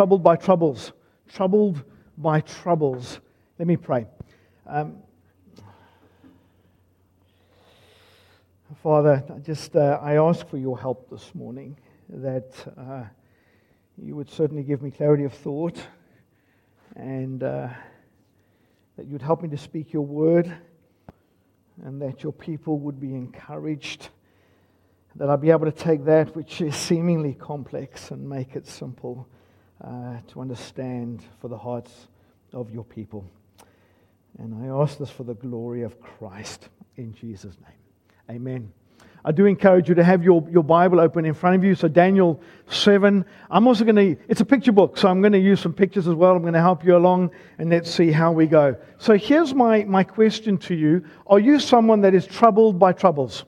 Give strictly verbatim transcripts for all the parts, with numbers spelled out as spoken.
troubled by troubles. Troubled by troubles. Let me pray. Um, Father, just uh, I ask for your help this morning, that uh, you would certainly give me clarity of thought, and uh, that you'd help me to speak your word, and that your people would be encouraged, that I'd be able to take that which is seemingly complex and make it simple uh, to understand for the hearts of your people. And I ask this for the glory of Christ, in Jesus' name. Amen. I do encourage you to have your, your Bible open in front of you. So Daniel seven. I'm also going to, it's a picture book, so I'm going to use some pictures as well. I'm going to help you along, and let's see how we go. So here's my, my question to you. Are you someone that is troubled by troubles?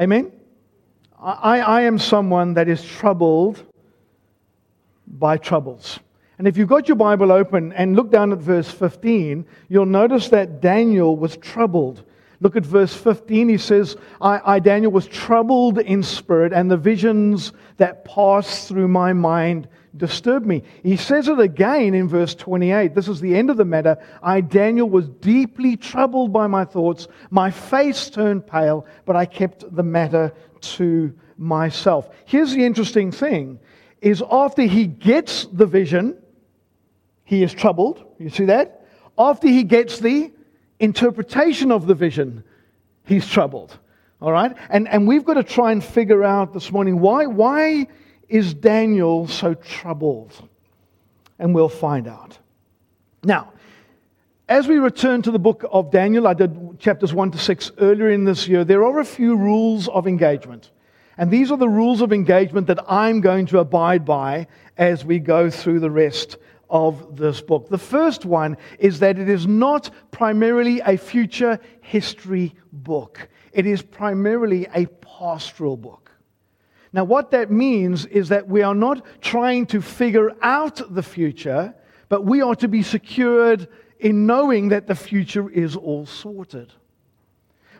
Amen? I, I am someone that is troubled by troubles. And if you've got your Bible open and look down at verse fifteen, you'll notice that Daniel was troubled. Look at verse fifteen. He says, I, I, Daniel, was troubled in spirit, and the visions that passed through my mind disturbed me. He says it again in verse twenty-eight. This is the end of the matter. I, Daniel, was deeply troubled by my thoughts. My face turned pale, but I kept the matter to myself. Here's the interesting thing, is after he gets the vision, he is troubled. You see that? After he gets the interpretation of the vision, he's troubled. All right? And and we've got to try and figure out this morning, why why is Daniel so troubled? And we'll find out. Now, as we return to the book of Daniel, I did chapters one to six earlier in this year, there are a few rules of engagement. And these are the rules of engagement that I'm going to abide by as we go through the rest of this book. The first one is that it is not primarily a future history book. It is primarily a pastoral book. Now, what that means is that we are not trying to figure out the future, but we are to be secured in knowing that the future is all sorted.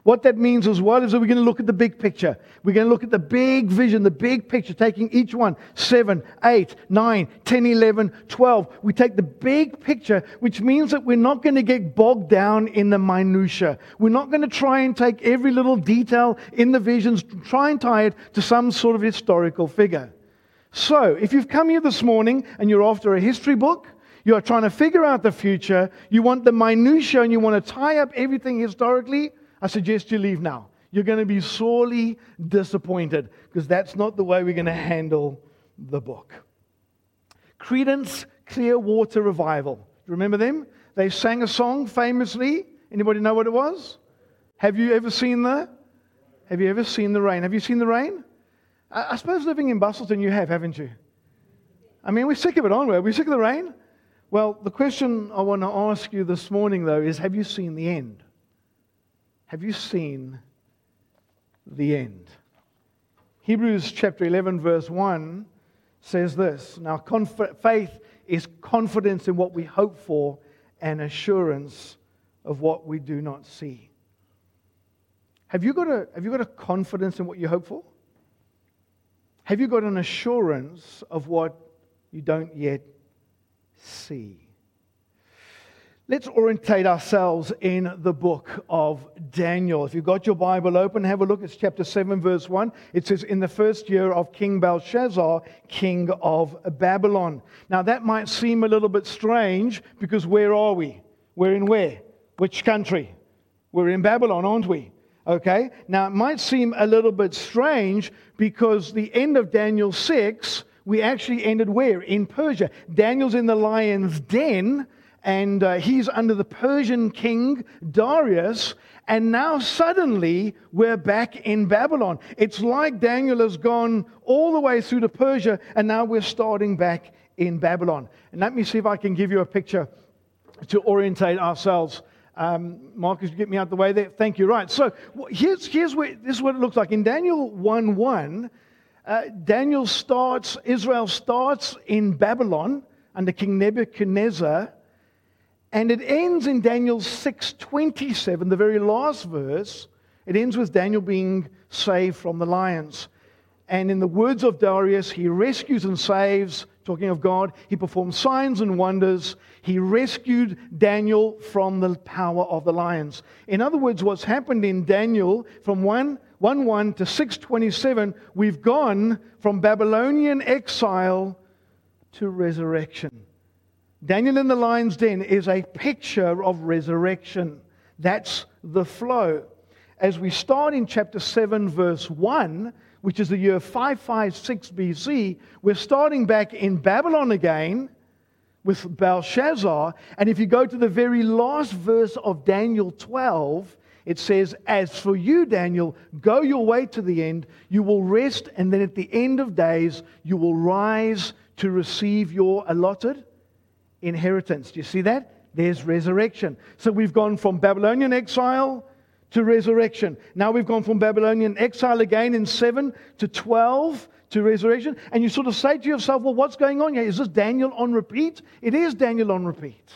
What that means as well is that we're going to look at the big picture. We're going to look at the big vision, the big picture, taking each one, seven, eight, nine, ten, eleven, twelve. We take the big picture, which means that we're not going to get bogged down in the minutiae. We're not going to try and take every little detail in the visions, try and tie it to some sort of historical figure. So, if you've come here this morning and you're after a history book, you are trying to figure out the future, you want the minutiae and you want to tie up everything historically, I suggest you leave now. You're going to be sorely disappointed, because that's not the way we're going to handle the book. Creedence Clearwater Revival. Remember them? They sang a song famously. Anybody know what it was? Have you ever seen the? Have you ever seen the rain? Have you seen the rain? I, I suppose living in Bustleton, you have, haven't you? I mean, we're sick of it, aren't we? We're sick of the rain. Well, the question I want to ask you this morning, though, is: have you seen the end? Have you seen the end? Hebrews chapter eleven verse one says this. Now conf- faith is confidence in what we hope for and assurance of what we do not see. Have you got a, have you got a confidence in what you hope for? Have you got an assurance of what you don't yet see? Let's orientate ourselves in the book of Daniel. If you've got your Bible open, have a look. It's chapter seven, verse one. It says, in the first year of King Belshazzar, king of Babylon. Now, that might seem a little bit strange, because where are we? We're in where? Which country? We're in Babylon, aren't we? Okay. Now, it might seem a little bit strange, because the end of Daniel six, we actually ended where? In Persia. Daniel's in the lion's den, and uh, he's under the Persian king, Darius, and now suddenly we're back in Babylon. It's like Daniel has gone all the way through to Persia, and now we're starting back in Babylon. And let me see if I can give you a picture to orientate ourselves. Um, Marcus, you get me out the way there? Thank you. Right, so here's, here's where, this is what it looks like. In Daniel one one, uh, Daniel starts, Israel starts in Babylon under King Nebuchadnezzar, and it ends in Daniel six twenty-seven, the very last verse. It ends with Daniel being saved from the lions. And in the words of Darius, he rescues and saves talking of God. He performed signs and wonders. He rescued Daniel from the power of the lions. In other words, what's happened in Daniel from one one to six twenty-seven, we've gone from Babylonian exile to resurrection. Daniel in the lion's den is a picture of resurrection. That's the flow. As we start in chapter seven, verse one, which is the year five fifty-six B C, we're starting back in Babylon again with Belshazzar. And if you go to the very last verse of Daniel twelve, it says, "As for you, Daniel, go your way to the end. You will rest, and then at the end of days, you will rise to receive your allotted inheritance." Do you see that? There's resurrection. So we've gone from Babylonian exile to resurrection. Now we've gone from Babylonian exile again in seven to twelve to resurrection. And you sort of say to yourself, well, what's going on here? Is this Daniel on repeat? It is Daniel on repeat.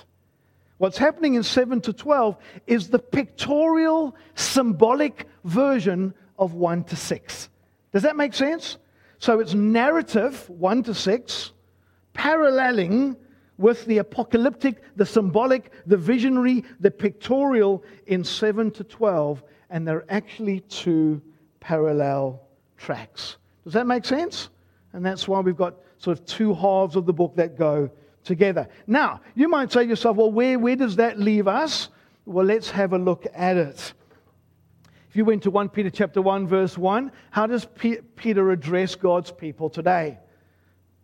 What's happening in seven to twelve is the pictorial, symbolic version of one to six. Does that make sense? So it's narrative, one to six, paralleling with the apocalyptic, the symbolic, the visionary, the pictorial in seven to twelve, and they're actually two parallel tracks. Does that make sense? And that's why we've got sort of two halves of the book that go together. Now, you might say to yourself, well, where, where does that leave us? Well, let's have a look at it. If you went to First Peter chapter one, verse one, how does P- Peter address God's people today?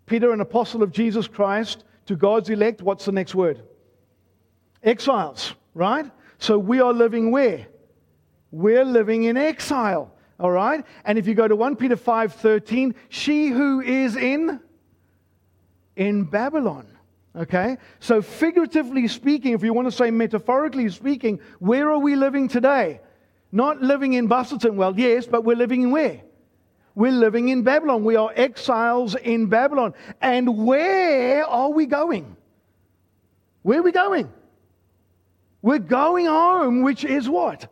Peter, an apostle of Jesus Christ, to God's elect, what's the next word? Exiles, right? So we are living where? We're living in exile, all right? And if you go to First Peter five thirteen, she who is in, in Babylon, okay? So figuratively speaking, if you want to say metaphorically speaking, where are we living today? Not living in Bustleton, well, yes, but we're living in where? We're living in Babylon. We are exiles in Babylon. And where are we going? Where are we going? We're going home, which is what?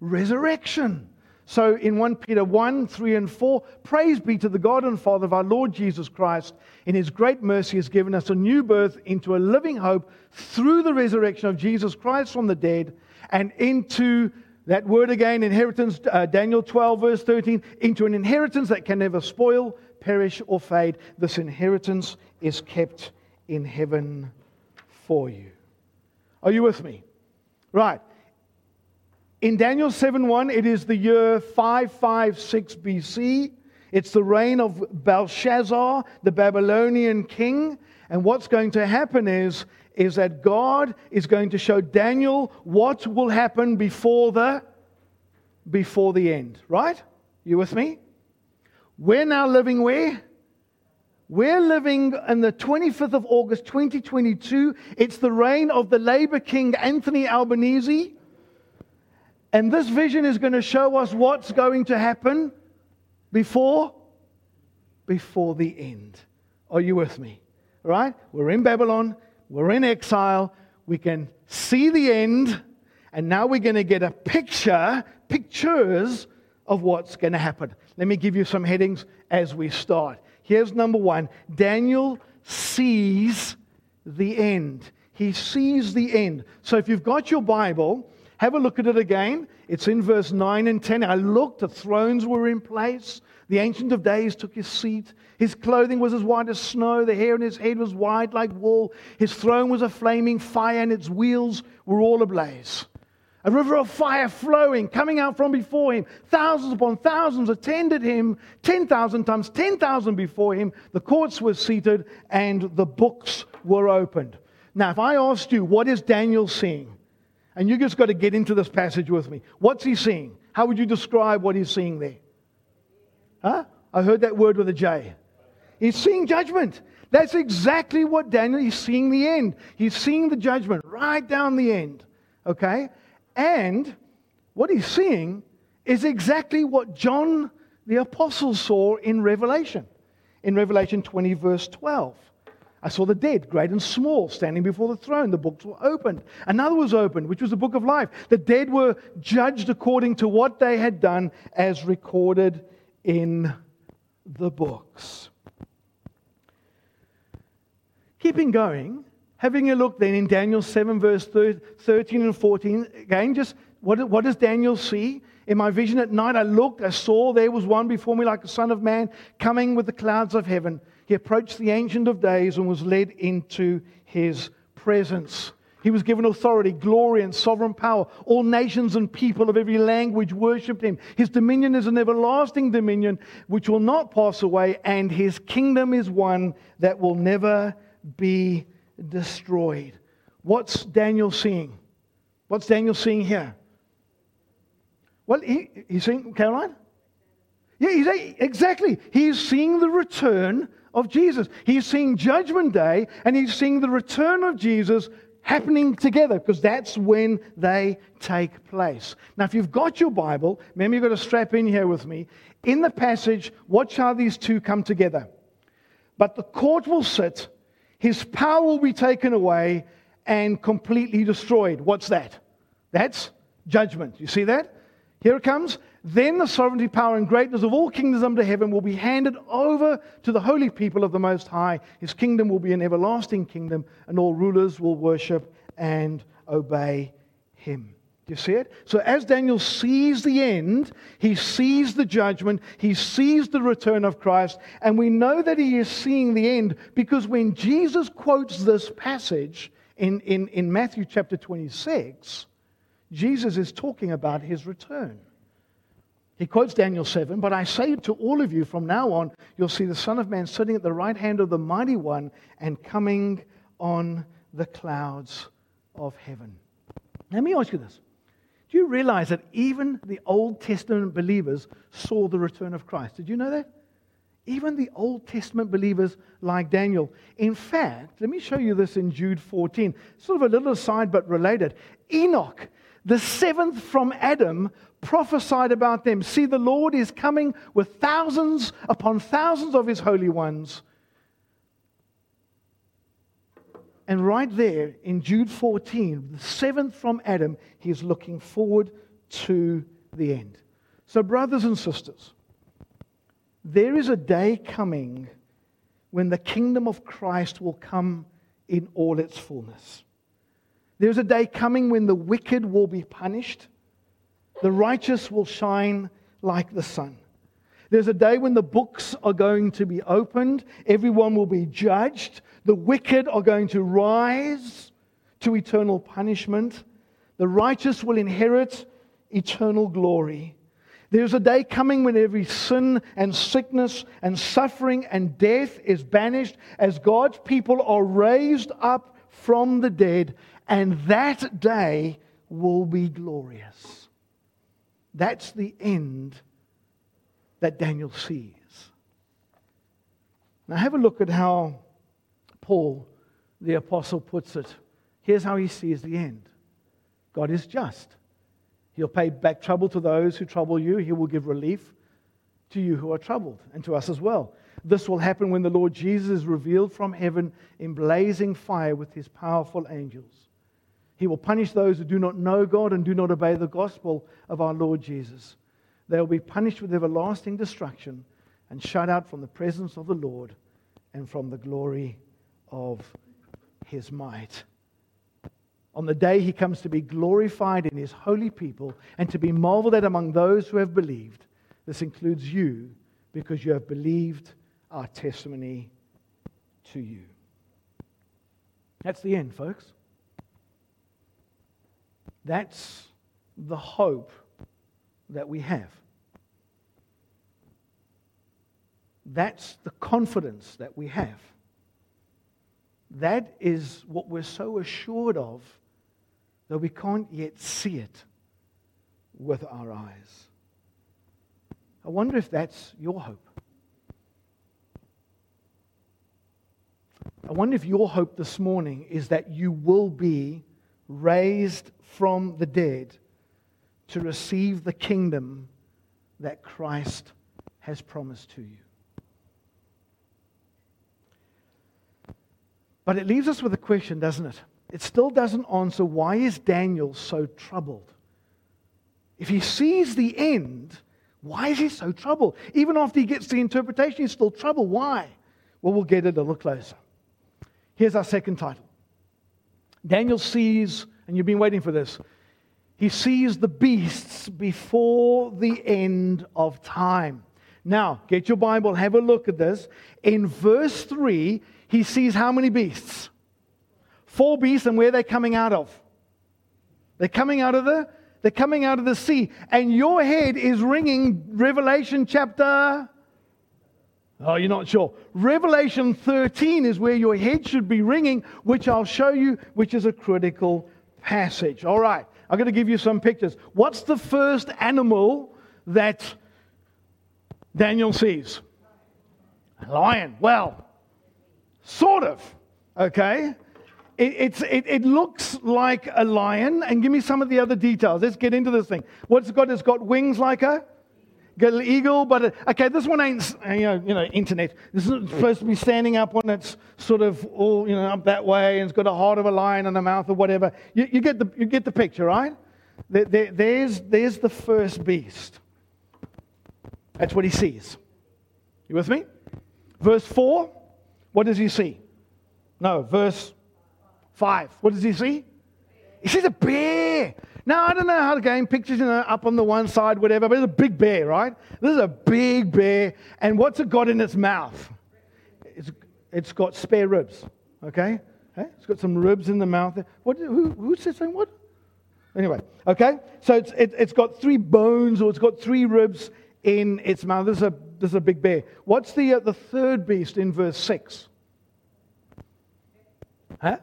Resurrection. So in First Peter one, three, and four, praise be to the God and Father of our Lord Jesus Christ. In His great mercy has given us a new birth into a living hope through the resurrection of Jesus Christ from the dead and into that word again, inheritance, uh, Daniel twelve, verse thirteen, into an inheritance that can never spoil, perish, or fade. This inheritance is kept in heaven for you. Are you with me? Right. In Daniel seven one, it is the year five fifty-six B C. It's the reign of Belshazzar, the Babylonian king. And what's going to happen is is that God is going to show Daniel what will happen before the, before the end. Right? You with me? We're now living where? We're living on the twenty-fifth of August, twenty twenty-two. It's the reign of the Labour King, Anthony Albanese. And this vision is going to show us what's going to happen before, before the end. Are you with me? Right? We're in Babylon. We're in exile, we can see the end, and now we're going to get a picture, pictures of what's going to happen. Let me give you some headings as we start. Here's number one. Daniel sees the end. He sees the end. So if you've got your Bible, have a look at it again. It's in verse nine and ten. I looked, the thrones were in place. The Ancient of Days took his seat. His clothing was as white as snow. The hair on his head was white like wool. His throne was a flaming fire, and its wheels were all ablaze. A river of fire flowing, coming out from before him. Thousands upon thousands attended him. Ten thousand times ten thousand before him. The courts were seated, and the books were opened. Now, if I asked you, what is Daniel seeing? And you just got to get into this passage with me. What's he seeing? How would you describe what he's seeing there? Huh? I heard that word with a J. He's seeing judgment. That's exactly what Daniel is seeing, the end. He's seeing the judgment right down the end. Okay? And what he's seeing is exactly what John the Apostle saw in Revelation. In Revelation twenty, verse twelve. I saw the dead, great and small, standing before the throne. The books were opened. Another was opened, which was the book of life. The dead were judged according to what they had done as recorded in the books. keeping going, having a look then in Daniel seven, verse thirteen and fourteen. Again, just what, what does Daniel see? In my vision at night I looked, I saw there was one before me like a son of man, coming with the clouds of heaven. He approached the Ancient of Days and was led into his presence. He was given authority, glory, and sovereign power. All nations and people of every language worshipped him. His dominion is an everlasting dominion which will not pass away, and his kingdom is one that will never be destroyed. What's Daniel seeing? What's Daniel seeing here? Well, he, he's seeing, Caroline? Yeah, he's, exactly. He's seeing the return of Jesus. He's seeing Judgment Day, and he's seeing the return of Jesus happening together, because that's when they take place. Now, if you've got your Bible, remember you've got to strap in here with me. In the passage, watch how these two come together. But the court will sit, his power will be taken away and completely destroyed. What's that? That's judgment. You see that? Here it comes. Then the sovereignty, power, and greatness of all kingdoms under heaven will be handed over to the holy people of the Most High. His kingdom will be an everlasting kingdom, and all rulers will worship and obey him. Do you see it? So as Daniel sees the end, he sees the judgment, he sees the return of Christ, and we know that he is seeing the end because when Jesus quotes this passage in, in, in Matthew chapter twenty-six, Jesus is talking about his return. He quotes Daniel seven, but I say to all of you, from now on, you'll see the Son of Man sitting at the right hand of the Mighty One and coming on the clouds of heaven. Let me ask you this. Do you realize that even the Old Testament believers saw the return of Christ? Did you know that? Even the Old Testament believers like Daniel. In fact, let me show you this in Jude fourteen. Sort of a little aside but related. Enoch, the seventh from Adam, prophesied about them. See, the Lord is coming with thousands upon thousands of his holy ones. And right there in Jude fourteen, the seventh from Adam, he is looking forward to the end. So brothers and sisters, there is a day coming when the kingdom of Christ will come in all its fullness. There is a day coming when the wicked will be punished. The righteous will shine like the sun. There's a day when the books are going to be opened. Everyone will be judged. The wicked are going to rise to eternal punishment. The righteous will inherit eternal glory. There's a day coming when every sin and sickness and suffering and death is banished as God's people are raised up from the dead. And that day will be glorious. That's the end that Daniel sees. Now have a look at how Paul, the apostle, puts it. Here's how he sees the end. God is just. He'll pay back trouble to those who trouble you. He will give relief to you who are troubled and to us as well. This will happen when the Lord Jesus is revealed from heaven in blazing fire with his powerful angels. He will punish those who do not know God and do not obey the gospel of our Lord Jesus. They will be punished with everlasting destruction and shut out from the presence of the Lord and from the glory of his might. On the day he comes to be glorified in his holy people and to be marveled at among those who have believed. This includes you, because you have believed our testimony to you. That's the end, folks. That's the hope that we have. That's the confidence that we have. That is what we're so assured of that we can't yet see it with our eyes. I wonder if that's your hope. I wonder if your hope this morning is that you will be raised from the dead to receive the kingdom that Christ has promised to you. But it leaves us with a question, doesn't it? It still doesn't answer why is Daniel so troubled? If he sees the end, why is he so troubled? Even after he gets the interpretation, he's still troubled. Why? Well, we'll get it a little closer. Here's our second title. Daniel sees, and you've been waiting for this, he sees the beasts before the end of time. Now, get your Bible, have a look at this. In verse three, he sees how many beasts? Four beasts, and where are they coming out of? They're coming out of the, they're coming out of the sea. And your head is ringing Revelation chapter... Oh, you're not sure. Revelation thirteen is where your head should be ringing, which I'll show you, which is a critical passage. All right, I'm going to give you some pictures. What's the first animal that Daniel sees? A lion. Well, sort of. Okay. It, it's, it, it looks like a lion. And give me some of the other details. Let's get into this thing. What's it got? It's got wings like a... Little eagle, but okay, this one ain't, you know, you know, internet. This is supposed to be standing up when it's sort of all, you know, up that way, and it's got a heart of a lion and a mouth or whatever. You, you get the you get the picture, right? There, there, there's there's the first beast. That's what he sees. You with me? Verse four. What does he see? No, verse five. What does he see? He sees a bear. Now, I don't know how the game pictures, you know, up on the one side, whatever, but it's a big bear, right? This is a big bear, and what's it got in its mouth? It's, it's got spare ribs, okay? okay? It's got some ribs in the mouth. What? Who, who says saying what? Anyway, okay? So it's it, it's got three bones, or it's got three ribs in its mouth. This is a, this is a big bear. What's the uh, the third beast in verse six? Huh?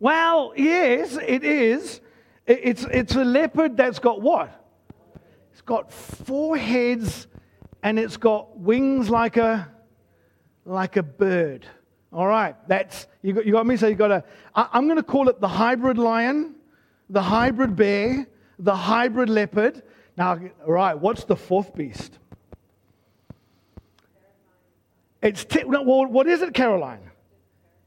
Well, yes, it is. It's it's a leopard that's got what? It's got four heads, and it's got wings like a like a bird. All right, that's you got you got me. So you got a. I, I'm going to call it the hybrid lion, the hybrid bear, the hybrid leopard. Now, all right, what's the fourth beast? It's t- well, what is it, Caroline?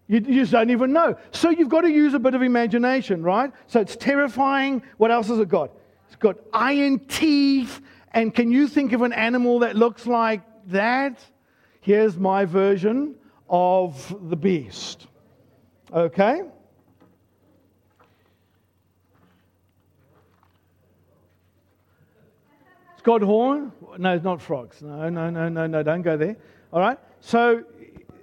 You just don't even know. So you've got to use a bit of imagination, right? So it's terrifying. What else has it got? It's got iron teeth. And can you think of an animal that looks like that? Here's my version of the beast. Okay? It's got horn. No, it's not frogs. No, no, no, no, no. Don't go there. All right? So...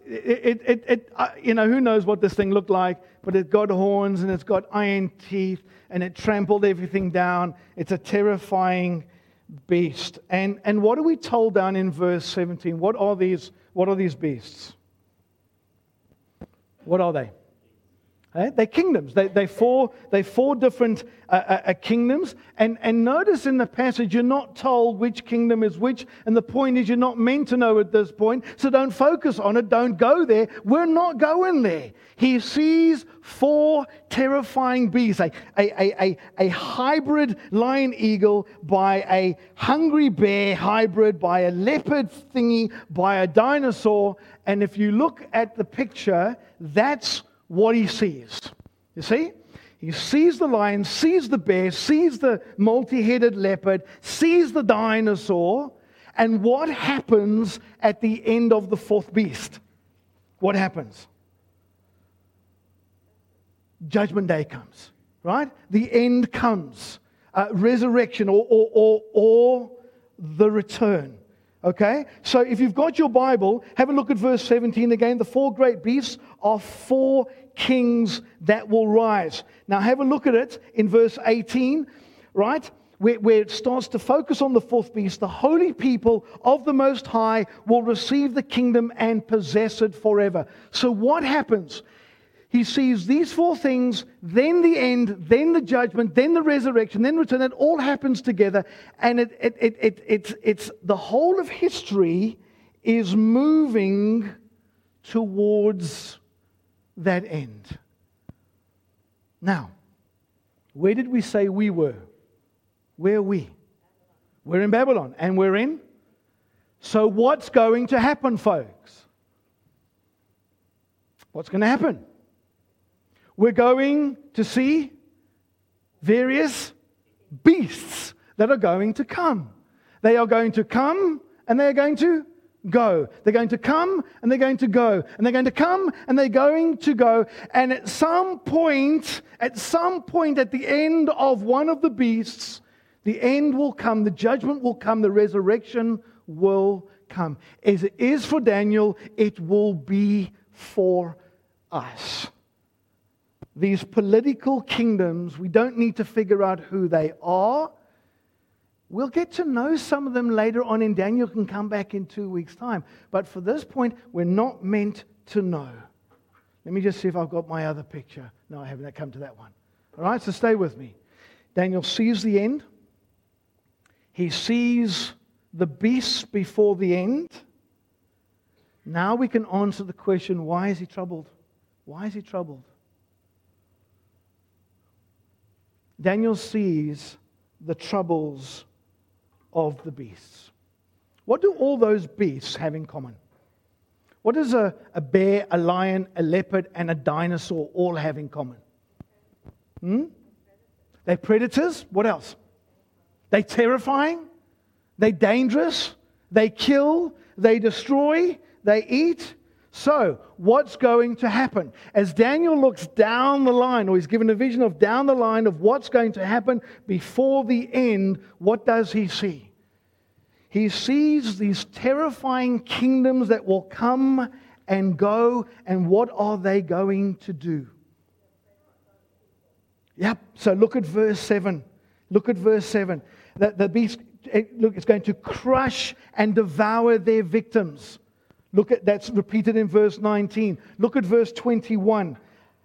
It, it, it, it uh, you know, who knows what this thing looked like, but it's got horns and it's got iron teeth and it trampled everything down. It's a terrifying beast. And and what are we told down in verse seventeen? What are these? What are these beasts? What are they? Eh? They're kingdoms. They they four they four different uh, uh, kingdoms. And and notice in the passage you're not told which kingdom is which. And the point is you're not meant to know at this point. So don't focus on it. Don't go there. We're not going there. He sees four terrifying beasts: a a a a, a hybrid lion eagle, by a hungry bear hybrid, by a leopard thingy, by a dinosaur. And if you look at the picture, that's what he sees. You see? He sees the lion, sees the bear, sees the multi-headed leopard, sees the dinosaur. And what happens at the end of the fourth beast? What happens? Judgment Day comes, right? The end comes. Uh, resurrection or, or, or, or the return. Okay, so if you've got your Bible, have a look at verse seventeen again. The four great beasts are four kings that will rise. Now have a look at it in verse eighteen, right? Where, where it starts to focus on the fourth beast. The holy people of the Most High will receive the kingdom and possess it forever. So what happens? He sees these four things, then the end, then the judgment, then the resurrection, then return. It all happens together, and it, it, it, it, it's, it's the whole of history is moving towards that end. Now, where did we say we were? Where are we? We're in Babylon, and we're in. So what's going to happen, folks? What's going to happen? We're going to see various beasts that are going to come. They are going to come and they are going to go. They're going to come and they're going to go. And they're going to come and they're going to go. And at some point, at some point at the end of one of the beasts, the end will come, the judgment will come, the resurrection will come. As it is for Daniel, it will be for us. These political kingdoms, we don't need to figure out who they are. We'll get to know some of them later on, and Daniel can come back in two weeks' time. But for this point, we're not meant to know. Let me just see if I've got my other picture. No, I haven't come to that one. All right, so stay with me. Daniel sees the end. He sees the beast before the end. Now we can answer the question, why is he troubled? Why is he troubled? Daniel sees the troubles of the beasts. What do all those beasts have in common? What does a, a bear, a lion, a leopard, and a dinosaur all have in common? Hmm? They're predators. What else? They're terrifying. They're dangerous. They kill. They destroy. They eat. So, what's going to happen? As Daniel looks down the line, or he's given a vision of down the line of what's going to happen before the end, what does he see? He sees these terrifying kingdoms that will come and go, and what are they going to do? Yep, so look at verse seven. Look at verse seven. The, the beast, it, look, it's going to crush and devour their victims. Look at, that's repeated in verse nineteen. Look at verse twenty-one.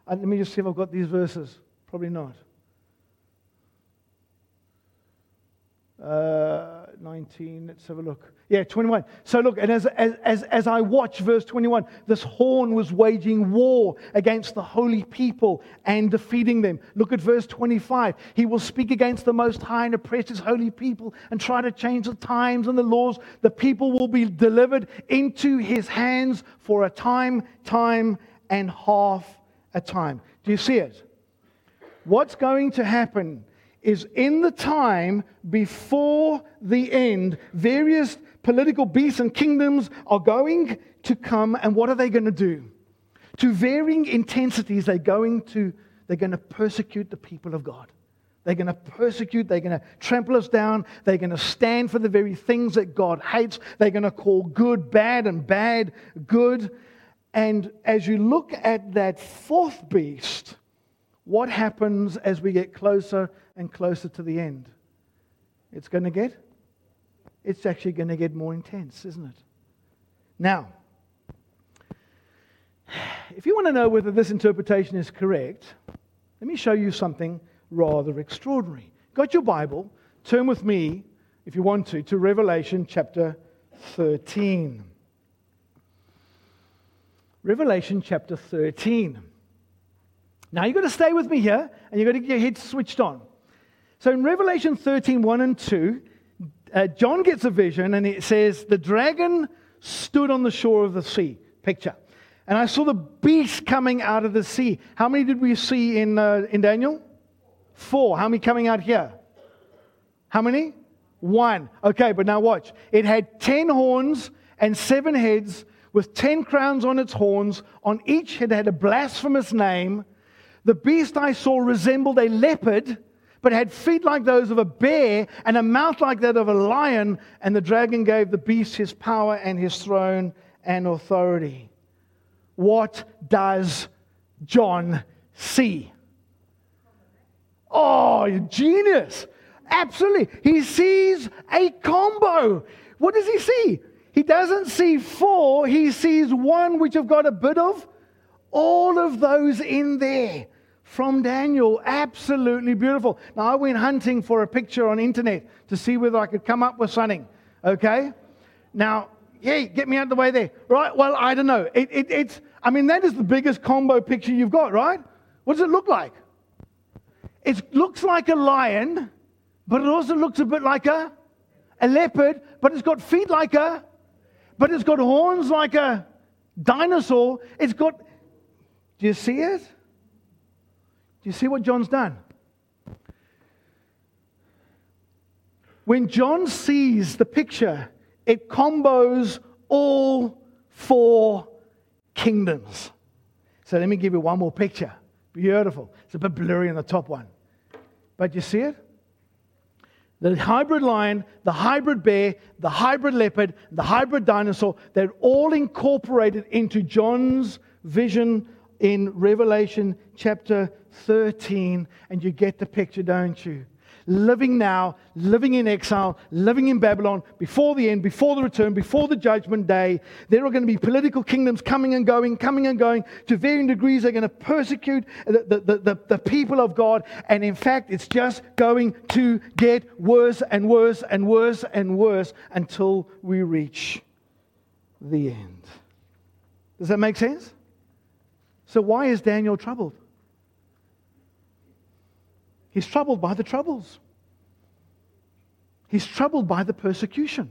Uh, let me just see if I've got these verses. Probably not. Uh, nineteen, let's have a look. Yeah, twenty-one. So look, and as, as as as I watch verse twenty-one, this horn was waging war against the holy people and defeating them. Look at verse twenty-five. He will speak against the Most High and oppress His holy people and try to change the times and the laws. The people will be delivered into His hands for a time, time and half a time. Do you see it? What's going to happen is in the time before the end, various political beasts and kingdoms are going to come, and what are they going to do? To varying intensities, they're going to they're going to persecute the people of God. They're going to persecute, they're going to trample us down, they're going to stand for the very things that God hates, they're going to call good bad and bad good. And as you look at that fourth beast, what happens as we get closer and closer to the end? It's going to get, it's actually going to get more intense, isn't it? Now, if you want to know whether this interpretation is correct, let me show you something rather extraordinary. Got your Bible? Turn with me, if you want to, to Revelation chapter thirteen. Revelation chapter thirteen. Now, you've got to stay with me here, and you've got to get your head switched on. So in Revelation thirteen, one and two, uh, John gets a vision, and it says, the dragon stood on the shore of the sea. Picture. And I saw the beast coming out of the sea. How many did we see in uh, in Daniel? Four. How many coming out here? How many? One. Okay, but now watch. It had ten horns and seven heads with ten crowns on its horns. On each head had a blasphemous name. The beast I saw resembled a leopard, but had feet like those of a bear and a mouth like that of a lion. And the dragon gave the beast his power and his throne and authority. What does John see? Oh, genius. Absolutely. He sees a combo. What does he see? He doesn't see four. He sees one which have got a bit of all of those in there. From Daniel, absolutely beautiful. Now, I went hunting for a picture on internet to see whether I could come up with something, okay? Now, yeah, get me out of the way there. Right, well, I don't know. It, it, it's, I mean, that is the biggest combo picture you've got, right? What does it look like? It looks like a lion, but it also looks a bit like a, a leopard, but it's got feet like a, but it's got horns like a dinosaur. It's got, do you see it? You see what John's done? When John sees the picture, it combos all four kingdoms. So let me give you one more picture. Beautiful. It's a bit blurry on the top one. But you see it? The hybrid lion, the hybrid bear, the hybrid leopard, the hybrid dinosaur, they're all incorporated into John's vision in Revelation chapter thirteen. And you get the picture, don't you? Living now, living in exile, living in Babylon, before the end, before the return, before the judgment day. There are going to be political kingdoms coming and going, coming and going. To varying degrees, they're going to persecute the, the, the, the people of God. And in fact, it's just going to get worse and worse and worse and worse until we reach the end. Does that make sense? So why is Daniel troubled? He's troubled by the troubles. He's troubled by the persecution.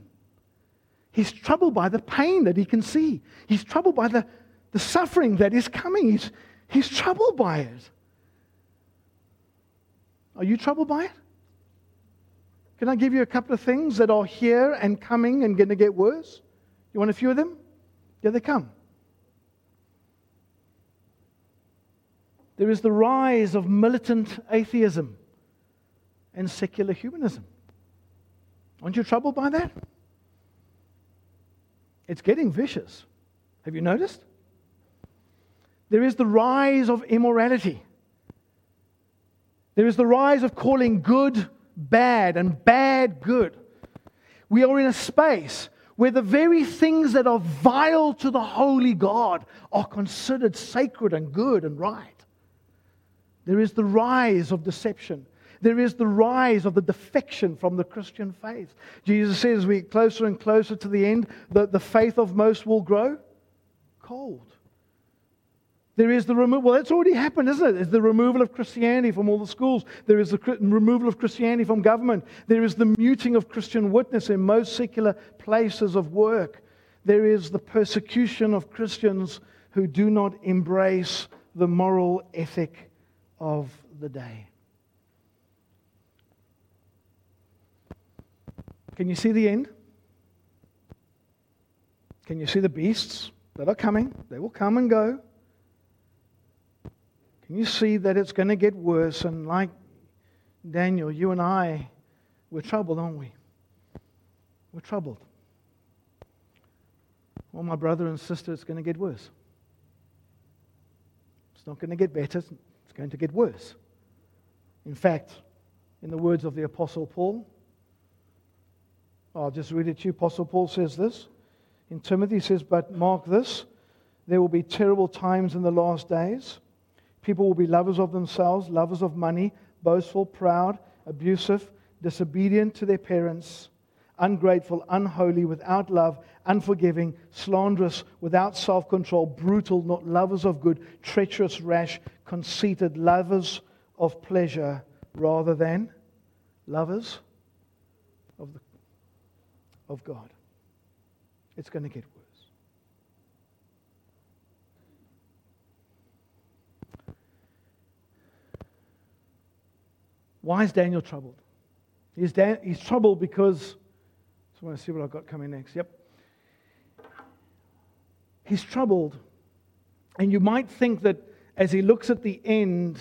He's troubled by the pain that he can see. He's troubled by the, the suffering that is coming. He's, he's troubled by it. Are you troubled by it? Can I give you a couple of things that are here and coming and going to get worse? You want a few of them? Here they come. There is the rise of militant atheism and secular humanism. Aren't you troubled by that? It's getting vicious. Have you noticed? There is the rise of immorality. There is the rise of calling good bad and bad good. We are in a space where the very things that are vile to the holy God are considered sacred and good and right. There is the rise of deception. There is the rise of the defection from the Christian faith. Jesus says we're closer and closer to the end, that the faith of most will grow cold. There is the removal, well, that's already happened, isn't it? There's the removal of Christianity from all the schools. There is the removal of Christianity from government. There is the muting of Christian witness in most secular places of work. There is the persecution of Christians who do not embrace the moral ethic of the day. Can you see the end? Can you see the beasts that are coming? They will come and go. Can you see that it's going to get worse? And like Daniel, you and I, we're troubled, aren't we? We're troubled. Well, my brother and sister, it's going to get worse. It's not going to get better. Going to get worse. In fact, in the words of the Apostle Paul, I'll just read it to you. Apostle Paul says this in Timothy. He says, but mark this, there will be terrible times in the last days. People will be lovers of themselves, lovers of money, boastful, proud, abusive, disobedient to their parents, ungrateful, unholy, without love, unforgiving, slanderous, without self-control, brutal, not lovers of good, treacherous, rash, conceited, lovers of pleasure rather than lovers of the, of God. It's going to get worse. Why is Daniel troubled? He's, da- he's troubled because... I just want to see what I've got coming next. Yep. He's troubled. And you might think that as he looks at the end,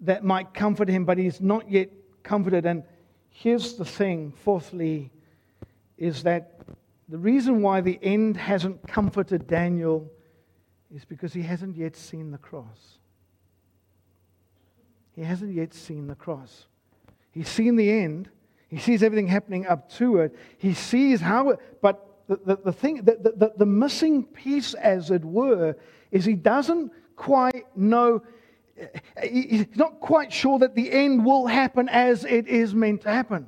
that might comfort him, but he's not yet comforted. And here's the thing, fourthly, is that the reason why the end hasn't comforted Daniel is because he hasn't yet seen the cross. He hasn't yet seen the cross. He's seen the end. He sees everything happening up to it. He sees how it, but the, the, the thing, the, the, the missing piece, as it were, is he doesn't quite know, he's not quite sure that the end will happen as it is meant to happen.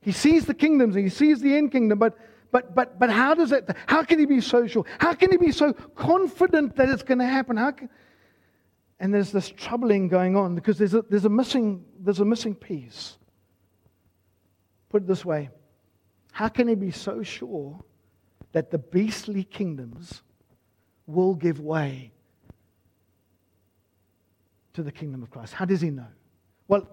He sees the kingdoms, he sees the end kingdom, but but but but how does it, how can he be so sure? How can he be so confident that it's going to happen? How can, and there's this troubling going on because there's a, there's a missing there's a missing piece. Put it this way, how can he be so sure that the beastly kingdoms will give way to the kingdom of Christ? How does he know? Well,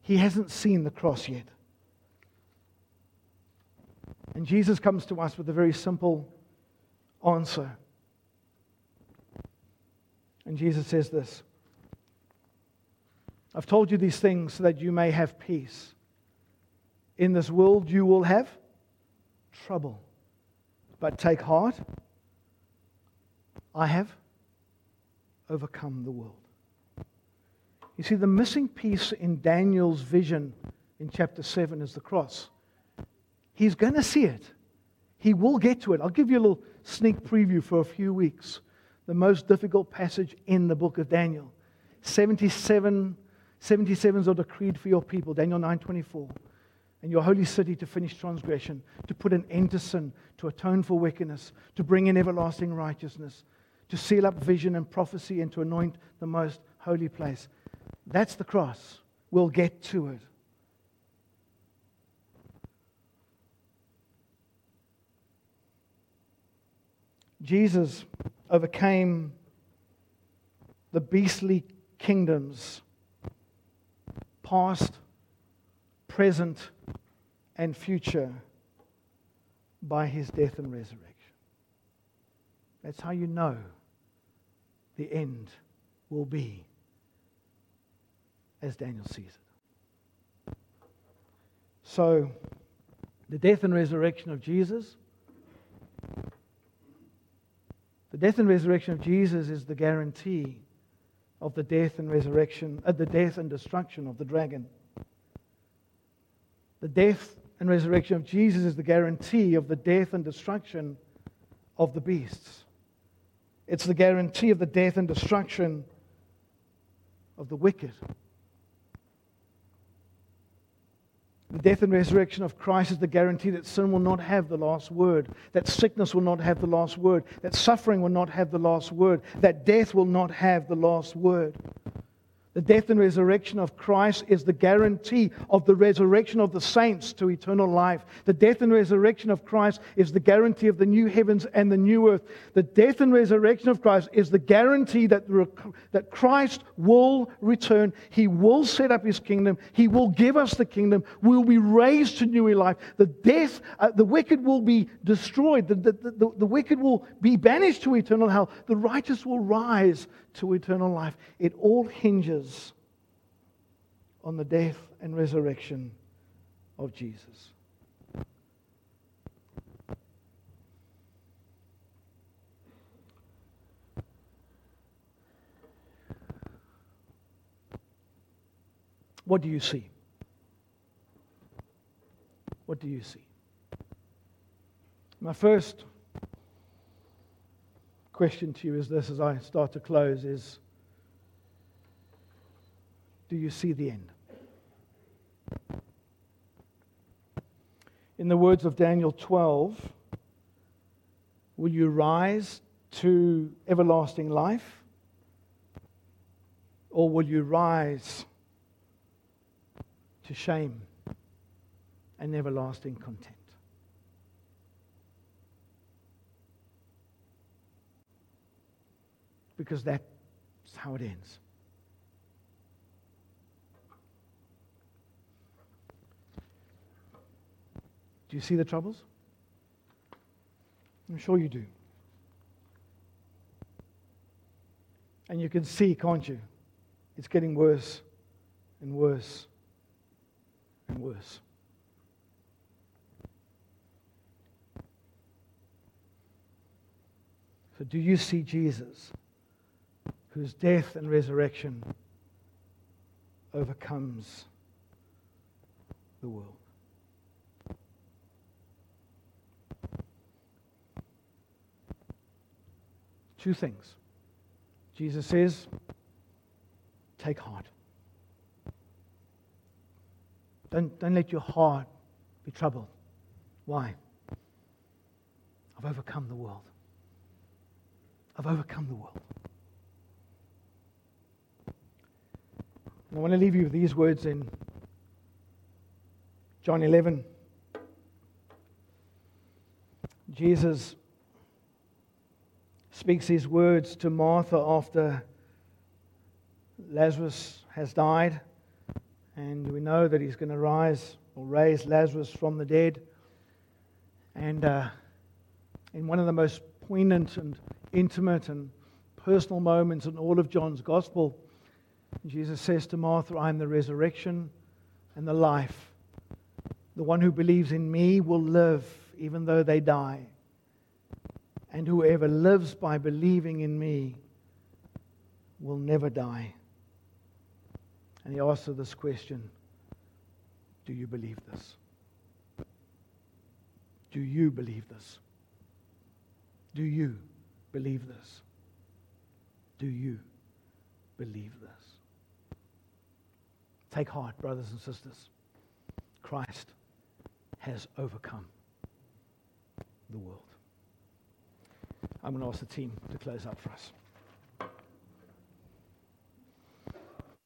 he hasn't seen the cross yet. And Jesus comes to us with a very simple answer. And Jesus says this: I've told you these things so that you may have peace. In this world you will have trouble. But take heart, I have overcome the world. You see, the missing piece in Daniel's vision in chapter seven is the cross. He's going to see it. He will get to it. I'll give you a little sneak preview for a few weeks. The most difficult passage in the book of Daniel. seventy-seven, seventy-sevens are decreed for your people, Daniel nine twenty-four. And your holy city to finish transgression, to put an end to sin, to atone for wickedness, to bring in everlasting righteousness, to seal up vision and prophecy, and to anoint the most holy place. That's the cross. We'll get to it. Jesus overcame the beastly kingdoms, past, present, and future, by his death and resurrection. That's how you know the end will be as Daniel sees it. So, the death and resurrection of Jesus, the death and resurrection of Jesus is the guarantee of the death and resurrection, uh, the death and destruction of the dragon. The death and resurrection of Jesus is the guarantee of the death and destruction of the beasts. It's the guarantee of the death and destruction of the wicked. The death and resurrection of Christ is the guarantee that sin will not have the last word, that sickness will not have the last word, that suffering will not have the last word, that death will not have the last word. The death and resurrection of Christ is the guarantee of the resurrection of the saints to eternal life. The death and resurrection of Christ is the guarantee of the new heavens and the new earth. The death and resurrection of Christ is the guarantee that, that Christ will return. He will set up His kingdom. He will give us the kingdom. We will be raised to new life. The death, uh, the wicked will be destroyed. The, the, the, the wicked will be banished to eternal hell. The righteous will rise to eternal life. It all hinges on the death and resurrection of Jesus. What do you see? What do you see? My first question to you is this, as I start to close, is do you see the end? In the words of Daniel twelve, will you rise to everlasting life, or will you rise to shame and everlasting contempt? Because that's how it ends. Do you see the troubles? I'm sure you do. And you can see, can't you? It's getting worse and worse and worse. So do you see Jesus, whose death and resurrection overcomes the world? Two things. Jesus says, take heart. Don't, don't let your heart be troubled. Why? I've overcome the world. I've overcome the world. And I want to leave you with these words in John eleven. Jesus speaks these words to Martha after Lazarus has died, and we know that he's going to rise or raise Lazarus from the dead. And uh, in one of the most poignant and intimate and personal moments in all of John's gospel, Jesus says to Martha, I am the resurrection and the life. The one who believes in me will live even though they die. And whoever lives by believing in me will never die. And he asks her this question, do you believe this? Do you believe this? Do you believe this? Do you believe this? Take heart, brothers and sisters. Christ has overcome the world. I'm going to ask the team to close up for us.